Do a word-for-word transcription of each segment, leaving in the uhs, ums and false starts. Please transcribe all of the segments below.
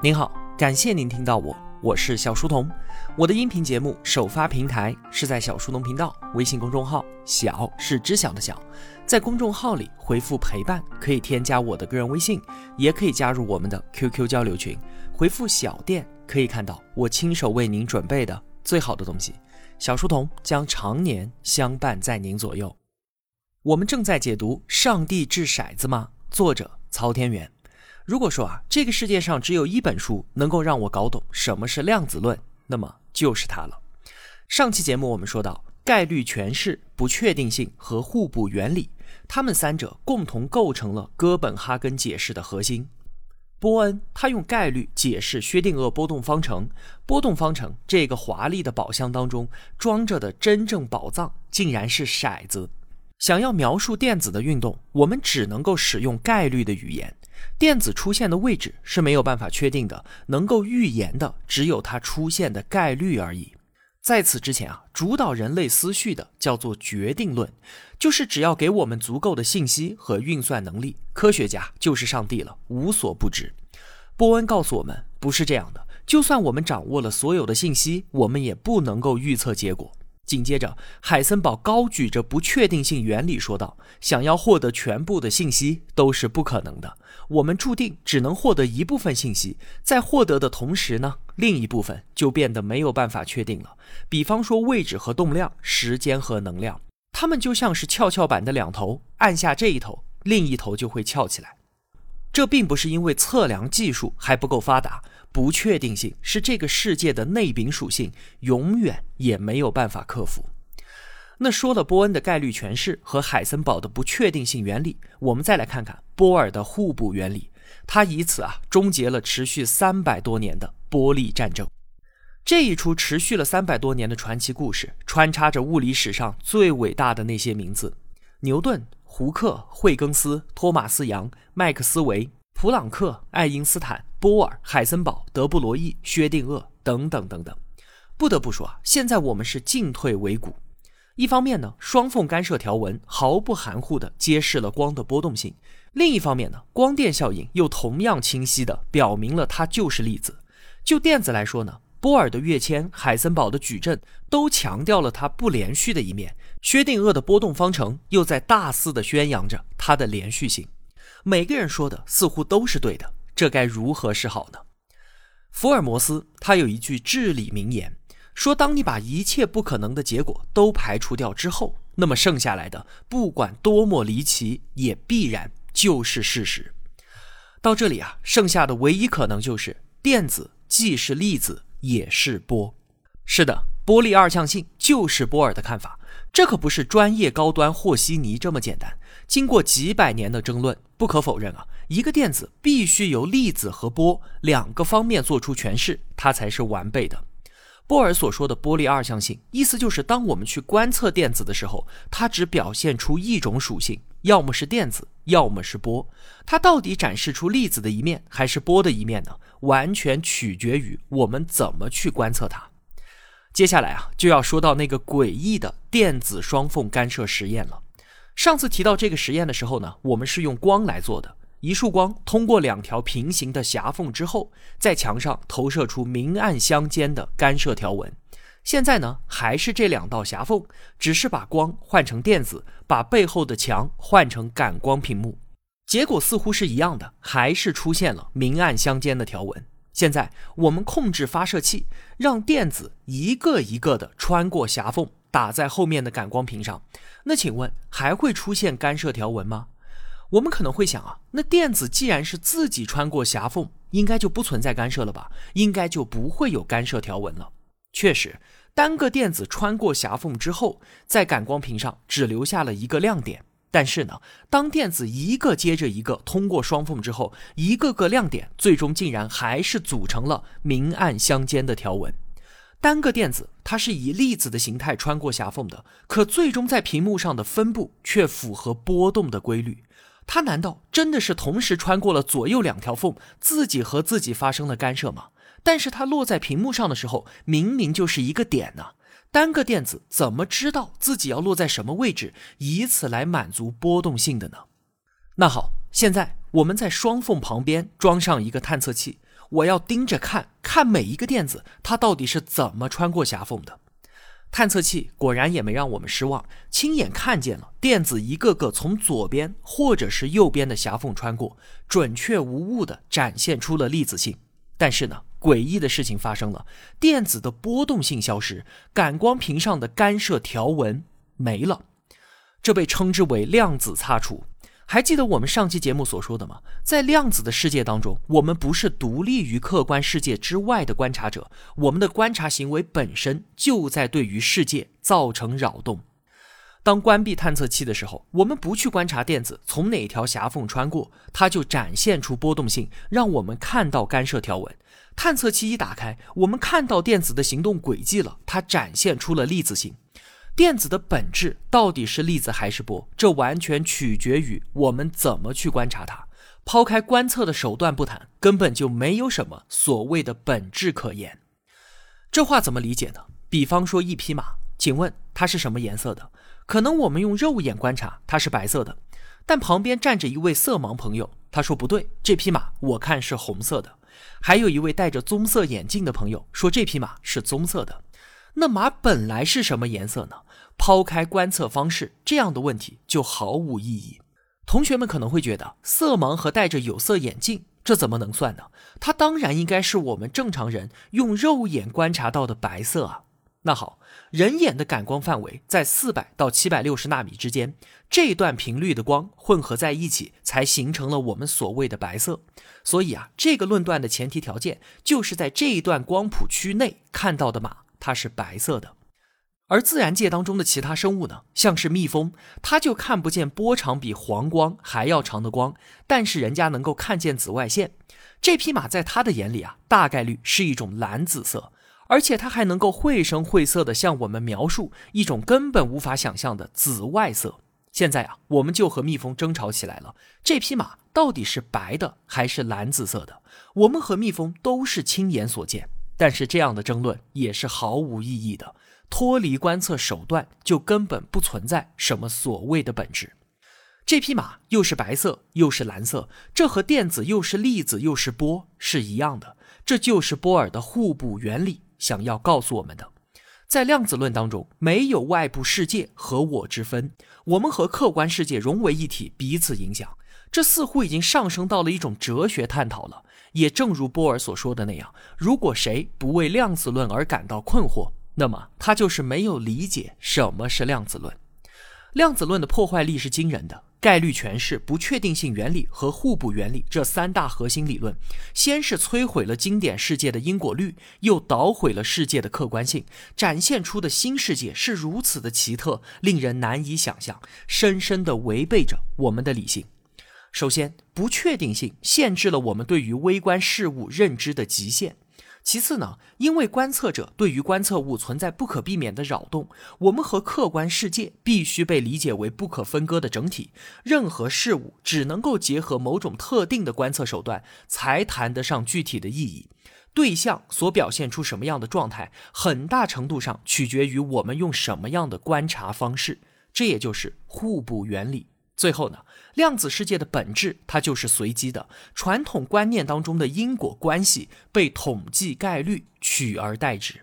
您好，感谢您听到我，我是小书童。我的音频节目首发平台是在小书童频道微信公众号，小是知晓的小，在公众号里回复陪伴，可以添加我的个人微信，也可以加入我们的 Q Q 交流群，回复小店可以看到我亲手为您准备的最好的东西。小书童将常年相伴在您左右。我们正在解读《上帝掷骰子吗》，作者曹天元。如果说啊，这个世界上只有一本书能够让我搞懂什么是量子论，那么就是它了。上期节目我们说到，概率诠释、不确定性和互补原理，它们三者共同构成了哥本哈根解释的核心。波恩他用概率解释薛定谔波动方程，波动方程这个华丽的宝箱当中装着的真正宝藏竟然是骰子。想要描述电子的运动，我们只能够使用概率的语言。电子出现的位置是没有办法确定的，能够预言的只有它出现的概率而已。在此之前啊，主导人类思绪的叫做决定论，就是只要给我们足够的信息和运算能力，科学家就是上帝了，无所不知。波恩告诉我们，不是这样的，就算我们掌握了所有的信息，我们也不能够预测结果。紧接着，海森堡高举着不确定性原理说道，想要获得全部的信息都是不可能的，我们注定只能获得一部分信息，在获得的同时呢，另一部分就变得没有办法确定了。比方说位置和动量，时间和能量，它们就像是跷跷板的两头，按下这一头，另一头就会翘起来。这并不是因为测量技术还不够发达，不确定性是这个世界的内禀属性，永远也没有办法克服。那说了波恩的概率诠释和海森堡的不确定性原理，我们再来看看波尔的互补原理，他以此啊终结了持续三百多年的波粒战争。这一出持续了三百多年的传奇故事，穿插着物理史上最伟大的那些名字：牛顿、胡克、惠更斯、托马斯·杨、麦克斯韦、普朗克、爱因斯坦、波尔、海森堡、德布罗意、薛定谔等等等等。不得不说啊，现在我们是进退维谷。一方面呢，双缝干涉条纹毫不含糊地揭示了光的波动性；另一方面呢，光电效应又同样清晰地表明了它就是粒子。就电子来说呢，波尔的跃迁、海森堡的矩阵都强调了它不连续的一面，薛定谔的波动方程又在大肆地宣扬着它的连续性。每个人说的似乎都是对的，这该如何是好呢？福尔摩斯他有一句至理名言，说当你把一切不可能的结果都排除掉之后，那么剩下来的不管多么离奇，也必然就是事实。到这里啊，剩下的唯一可能就是电子既是粒子也是波。是的，波粒二象性就是波尔的看法。这可不是专业高端和稀泥这么简单，经过几百年的争论，不可否认啊，一个电子必须由粒子和波两个方面做出诠释，它才是完备的。波尔所说的波粒二象性，意思就是当我们去观测电子的时候，它只表现出一种属性，要么是电子，要么是波。它到底展示出粒子的一面还是波的一面呢？完全取决于我们怎么去观测它。接下来啊，就要说到那个诡异的电子双缝干涉实验了。上次提到这个实验的时候呢，我们是用光来做的。一束光通过两条平行的狭缝之后，在墙上投射出明暗相间的干涉条纹。现在呢，还是这两道狭缝，只是把光换成电子，把背后的墙换成感光屏幕。结果似乎是一样的，还是出现了明暗相间的条纹。现在我们控制发射器，让电子一个一个的穿过狭缝，打在后面的感光屏上。那请问还会出现干涉条纹吗？我们可能会想啊，那电子既然是自己穿过狭缝，应该就不存在干涉了吧，应该就不会有干涉条纹了。确实，单个电子穿过狭缝之后，在感光屏上只留下了一个亮点。但是呢，当电子一个接着一个通过双缝之后，一个个亮点最终竟然还是组成了明暗相间的条纹。单个电子它是以粒子的形态穿过狭缝的，可最终在屏幕上的分布却符合波动的规律。它难道真的是同时穿过了左右两条缝，自己和自己发生了干涉吗？但是它落在屏幕上的时候，明明就是一个点呢、啊。单个电子怎么知道自己要落在什么位置，以此来满足波动性的呢？那好，现在我们在双缝旁边装上一个探测器，我要盯着看看每一个电子它到底是怎么穿过狭缝的。探测器果然也没让我们失望，亲眼看见了电子一个个从左边或者是右边的狭缝穿过，准确无误地展现出了粒子性。但是呢，诡异的事情发生了，电子的波动性消失，感光屏上的干涉条纹没了，这被称之为量子擦除。还记得我们上期节目所说的吗？在量子的世界当中，我们不是独立于客观世界之外的观察者，我们的观察行为本身就在对于世界造成扰动。当关闭探测器的时候，我们不去观察电子从哪条狭缝穿过，它就展现出波动性，让我们看到干涉条纹。探测器一打开，我们看到电子的行动轨迹了，它展现出了粒子性。电子的本质到底是粒子还是波，这完全取决于我们怎么去观察它。抛开观测的手段不谈，根本就没有什么所谓的本质可言。这话怎么理解呢？比方说一匹马，请问它是什么颜色的？可能我们用肉眼观察它是白色的，但旁边站着一位色盲朋友，他说不对，这匹马我看是红色的。还有一位戴着棕色眼镜的朋友说这匹马是棕色的。那马本来是什么颜色呢？抛开观测方式，这样的问题就毫无意义。同学们可能会觉得，色盲和戴着有色眼镜，这怎么能算呢？它当然应该是我们正常人用肉眼观察到的白色啊。那好，人眼的感光范围在四百到七百六十纳米之间，这段频率的光混合在一起才形成了我们所谓的白色。所以啊，这个论断的前提条件就是在这一段光谱区内看到的马，它是白色的。而自然界当中的其他生物呢，像是蜜蜂，它就看不见波长比黄光还要长的光，但是人家能够看见紫外线。这匹马在它的眼里啊，大概率是一种蓝紫色，而且它还能够绘声绘色地向我们描述一种根本无法想象的紫外色。现在啊，我们就和蜜蜂争吵起来了，这匹马到底是白的还是蓝紫色的？我们和蜜蜂都是亲眼所见，但是这样的争论也是毫无意义的，脱离观测手段就根本不存在什么所谓的本质。这匹马又是白色又是蓝色，这和电子又是粒子又是波是一样的，这就是波尔的互补原理想要告诉我们的。在量子论当中，没有外部世界和我之分，我们和客观世界融为一体，彼此影响。这似乎已经上升到了一种哲学探讨了。也正如波尔所说的那样，如果谁不为量子论而感到困惑，那么他就是没有理解什么是量子论。量子论的破坏力是惊人的，概率诠释、不确定性原理和互补原理这三大核心理论，先是摧毁了经典世界的因果律，又捣毁了世界的客观性，展现出的新世界是如此的奇特，令人难以想象，深深地违背着我们的理性。首先，不确定性限制了我们对于微观事物认知的极限。其次呢，因为观测者对于观测物存在不可避免的扰动，我们和客观世界必须被理解为不可分割的整体，任何事物只能够结合某种特定的观测手段才谈得上具体的意义。对象所表现出什么样的状态，很大程度上取决于我们用什么样的观察方式，这也就是互补原理。最后呢，量子世界的本质它就是随机的，传统观念当中的因果关系被统计概率取而代之。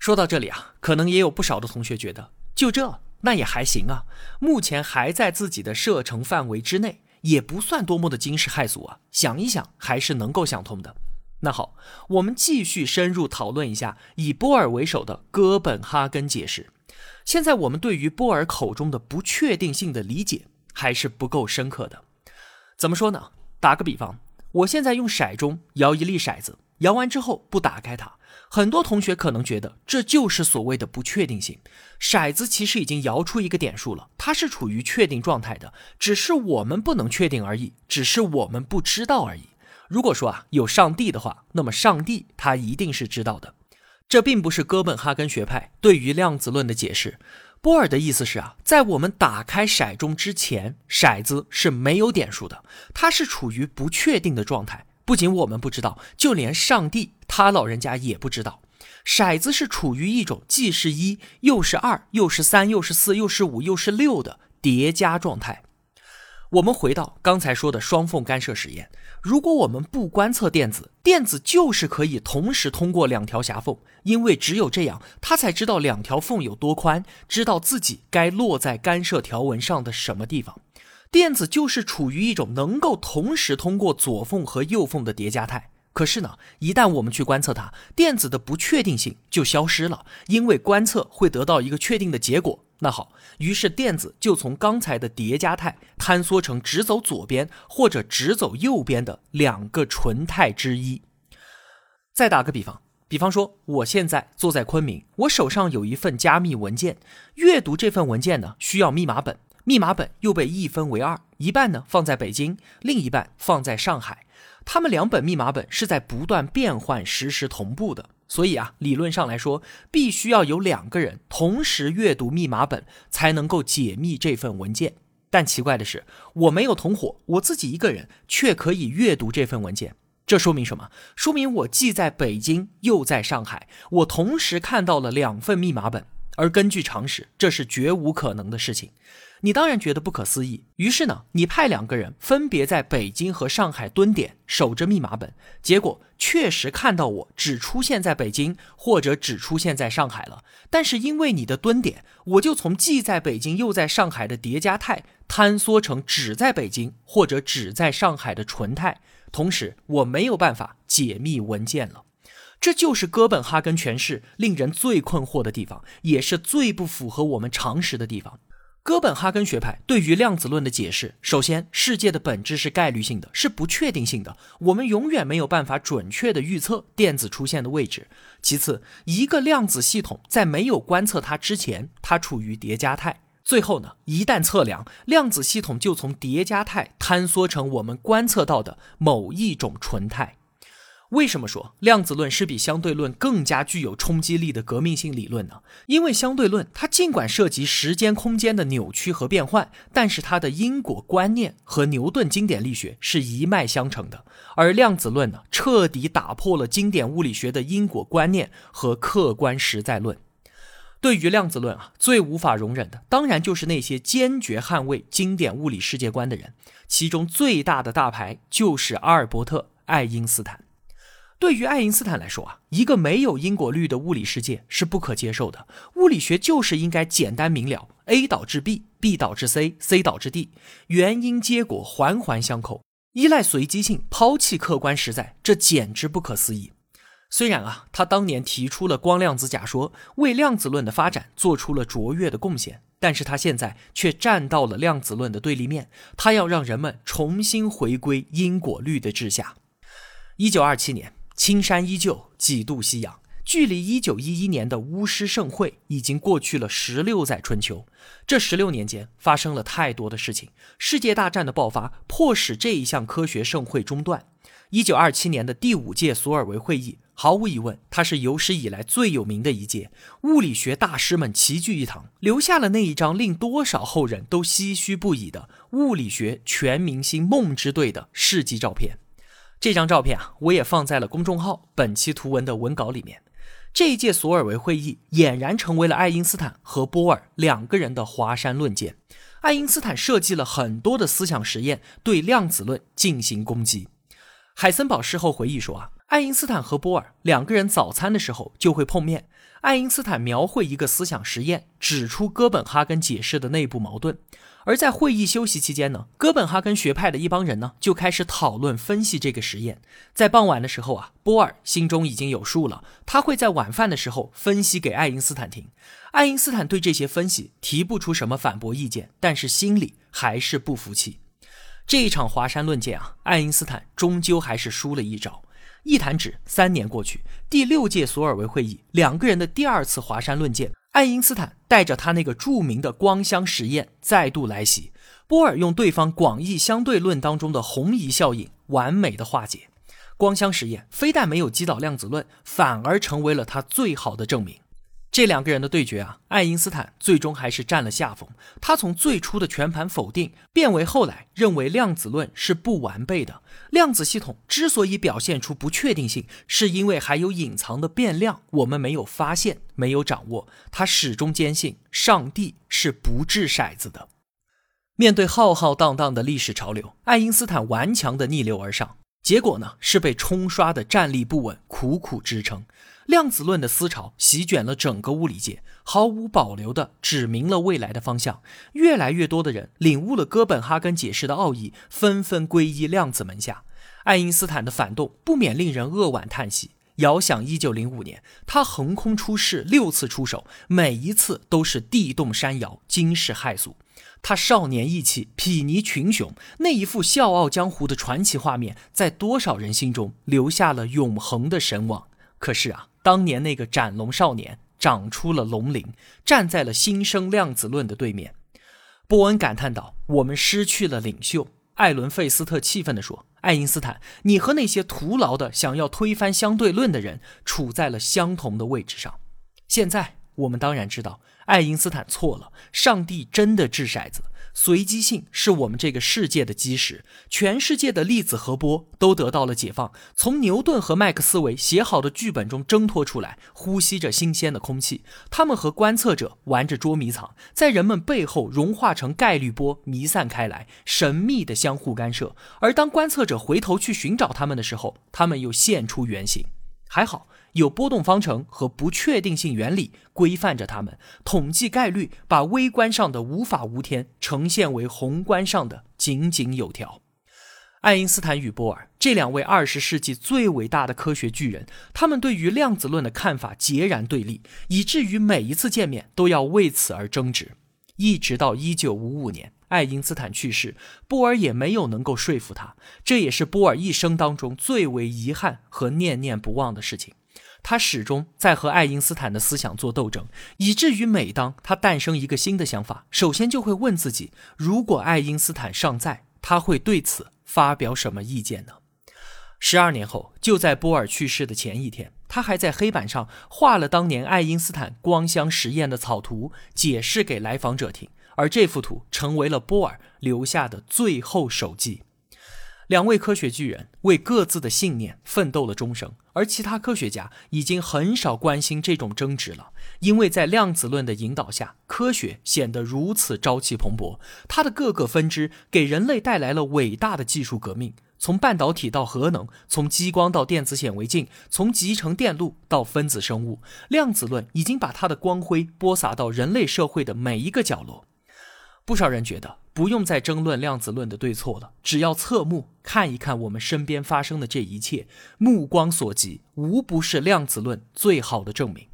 说到这里啊，可能也有不少的同学觉得，就这，那也还行啊，目前还在自己的射程范围之内，也不算多么的惊世骇俗啊，想一想还是能够想通的。那好，我们继续深入讨论一下以波尔为首的哥本哈根解释。现在我们对于波尔口中的不确定性的理解还是不够深刻的。怎么说呢？打个比方，我现在用骰盅摇一粒骰子，摇完之后不打开它，很多同学可能觉得这就是所谓的不确定性。骰子其实已经摇出一个点数了，它是处于确定状态的，只是我们不能确定而已，只是我们不知道而已。如果说啊有上帝的话，那么上帝他一定是知道的。这并不是哥本哈根学派对于量子论的解释。波尔的意思是啊，在我们打开骰盅之前，骰子是没有点数的，它是处于不确定的状态。不仅我们不知道，就连上帝他老人家也不知道。骰子是处于一种既是一又是二又是三又是四又是五又是六的叠加状态。我们回到刚才说的双缝干涉实验，如果我们不观测电子，电子就是可以同时通过两条狭缝，因为只有这样，它才知道两条缝有多宽，知道自己该落在干涉条纹上的什么地方。电子就是处于一种能够同时通过左缝和右缝的叠加态。可是呢，一旦我们去观测它，电子的不确定性就消失了，因为观测会得到一个确定的结果。那好，于是电子就从刚才的叠加态坍缩成只走左边或者只走右边的两个纯态之一。再打个比方，比方说我现在坐在昆明，我手上有一份加密文件，阅读这份文件呢需要密码本，密码本又被一分为二，一半呢放在北京，另一半放在上海，他们两本密码本是在不断变换，实时同步的。所以啊，理论上来说，必须要有两个人同时阅读密码本，才能够解密这份文件。但奇怪的是，我没有同伙，我自己一个人却可以阅读这份文件。这说明什么？说明我既在北京又在上海，我同时看到了两份密码本。而根据常识，这是绝无可能的事情。你当然觉得不可思议，于是呢，你派两个人分别在北京和上海蹲点守着密码本，结果确实看到我只出现在北京或者只出现在上海了，但是因为你的蹲点，我就从既在北京又在上海的叠加态坍缩成只在北京或者只在上海的纯态，同时我没有办法解密文件了。这就是哥本哈根诠释令人最困惑的地方，也是最不符合我们常识的地方。哥本哈根学派对于量子论的解释，首先，世界的本质是概率性的，是不确定性的，我们永远没有办法准确的预测电子出现的位置。其次，一个量子系统在没有观测它之前，它处于叠加态。最后呢，一旦测量，量子系统就从叠加态坍缩成我们观测到的某一种纯态。为什么说量子论是比相对论更加具有冲击力的革命性理论呢？因为相对论它尽管涉及时间空间的扭曲和变换，但是它的因果观念和牛顿经典力学是一脉相承的，而量子论呢，彻底打破了经典物理学的因果观念和客观实在论。对于量子论啊，最无法容忍的当然就是那些坚决捍卫经典物理世界观的人，其中最大的大牌就是阿尔伯特·爱因斯坦。对于爱因斯坦来说啊，一个没有因果律的物理世界是不可接受的。物理学就是应该简单明了 ，A 导致 B，B 导致 C，C 导致 D， 原因结果环环相扣。依赖随机性，抛弃客观实在，这简直不可思议。虽然啊，他当年提出了光量子假说，为量子论的发展做出了卓越的贡献，但是他现在却站到了量子论的对立面，他要让人们重新回归因果律的治下。一九二七年。青山依旧，几度夕阳。距离一九一一年的巫师盛会已经过去了十六载春秋。这十六年间发生了太多的事情，世界大战的爆发迫使这一项科学盛会中断。一九二七年的第五届索尔维会议，毫无疑问，它是有史以来最有名的一届。物理学大师们齐聚一堂，留下了那一张令多少后人都唏嘘不已的物理学全明星梦之队的事迹照片。这张照片啊，我也放在了公众号本期图文的文稿里面。这一届索尔维会议俨然成为了爱因斯坦和波尔两个人的华山论剑。爱因斯坦设计了很多的思想实验，对量子论进行攻击。海森堡事后回忆说啊，爱因斯坦和波尔两个人早餐的时候就会碰面。爱因斯坦描绘一个思想实验，指出哥本哈根解释的内部矛盾。而在会议休息期间呢，哥本哈根学派的一帮人呢，就开始讨论分析这个实验。在傍晚的时候啊，波尔心中已经有数了，他会在晚饭的时候分析给爱因斯坦听。爱因斯坦对这些分析提不出什么反驳意见，但是心里还是不服气。这一场华山论剑啊，爱因斯坦终究还是输了一招。一弹指，三年过去，第六届索尔维会议，两个人的第二次华山论剑，爱因斯坦带着他那个著名的光箱实验再度来袭，波尔用对方广义相对论当中的红移效应完美的化解。光箱实验非但没有击倒量子论，反而成为了他最好的证明。这两个人的对决啊，爱因斯坦最终还是占了下风，他从最初的全盘否定变为后来认为量子论是不完备的。量子系统之所以表现出不确定性，是因为还有隐藏的变量我们没有发现，没有掌握。他始终坚信上帝是不掷骰子的。面对浩浩荡荡的历史潮流，爱因斯坦顽强地逆流而上。结果呢是被冲刷的站立不稳，苦苦支撑。量子论的思潮席卷了整个物理界，毫无保留地指明了未来的方向。越来越多的人领悟了哥本哈根解释的奥义，纷纷皈依量子门下。爱因斯坦的反动不免令人扼腕叹息。遥想一九零五年，他横空出世，六次出手，每一次都是地动山摇，惊世骇俗。他少年意气，睥睨群雄，那一副笑傲江湖的传奇画面，在多少人心中留下了永恒的神往。可是啊，当年那个斩龙少年长出了龙鳞，站在了新生量子论的对面。波恩感叹道：“我们失去了领袖。”艾伦·费斯特气愤地说：“爱因斯坦，你和那些徒劳的想要推翻相对论的人处在了相同的位置上。”现在我们当然知道爱因斯坦错了，上帝真的掷骰子，随机性是我们这个世界的基石。全世界的粒子核波都得到了解放，从牛顿和麦克斯韦写好的剧本中挣脱出来，呼吸着新鲜的空气。他们和观测者玩着捉迷藏，在人们背后融化成概率波，弥散开来，神秘的相互干涉。而当观测者回头去寻找他们的时候，他们又现出原形。还好有波动方程和不确定性原理规范着它们，统计概率把微观上的无法无天呈现为宏观上的井井有条。爱因斯坦与波尔，这两位二十世纪最伟大的科学巨人，他们对于量子论的看法截然对立，以至于每一次见面都要为此而争执。一直到一九五五年，爱因斯坦去世，波尔也没有能够说服他，这也是波尔一生当中最为遗憾和念念不忘的事情。他始终在和爱因斯坦的思想做斗争，以至于每当他诞生一个新的想法，首先就会问自己，如果爱因斯坦尚在，他会对此发表什么意见呢？十二年后，就在波尔去世的前一天，他还在黑板上画了当年爱因斯坦光箱实验的草图，解释给来访者听，而这幅图成为了波尔留下的最后手记。两位科学巨人为各自的信念奋斗了终生，而其他科学家已经很少关心这种争执了，因为在量子论的引导下，科学显得如此朝气蓬勃。它的各个分支给人类带来了伟大的技术革命，从半导体到核能，从激光到电子显微镜，从集成电路到分子生物，量子论已经把它的光辉播撒到人类社会的每一个角落。不少人觉得不用再争论量子论的对错了，只要侧目看一看我们身边发生的这一切，目光所及无不是量子论最好的证明。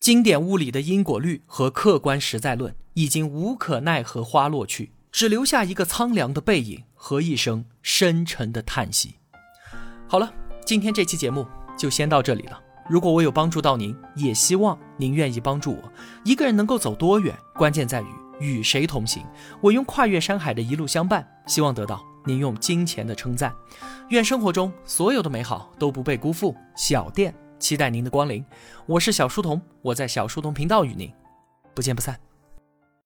经典物理的因果律和客观实在论已经无可奈何花落去，只留下一个苍凉的背影和一声深沉的叹息。好了，今天这期节目就先到这里了。如果我有帮助到您，也希望您愿意帮助我。一个人能够走多远，关键在于与谁同行。我用跨越山海的一路相伴，希望得到您用金钱的称赞。愿生活中所有的美好都不被辜负。小店期待您的光临。我是小书童，我在小书童频道与您不见不散。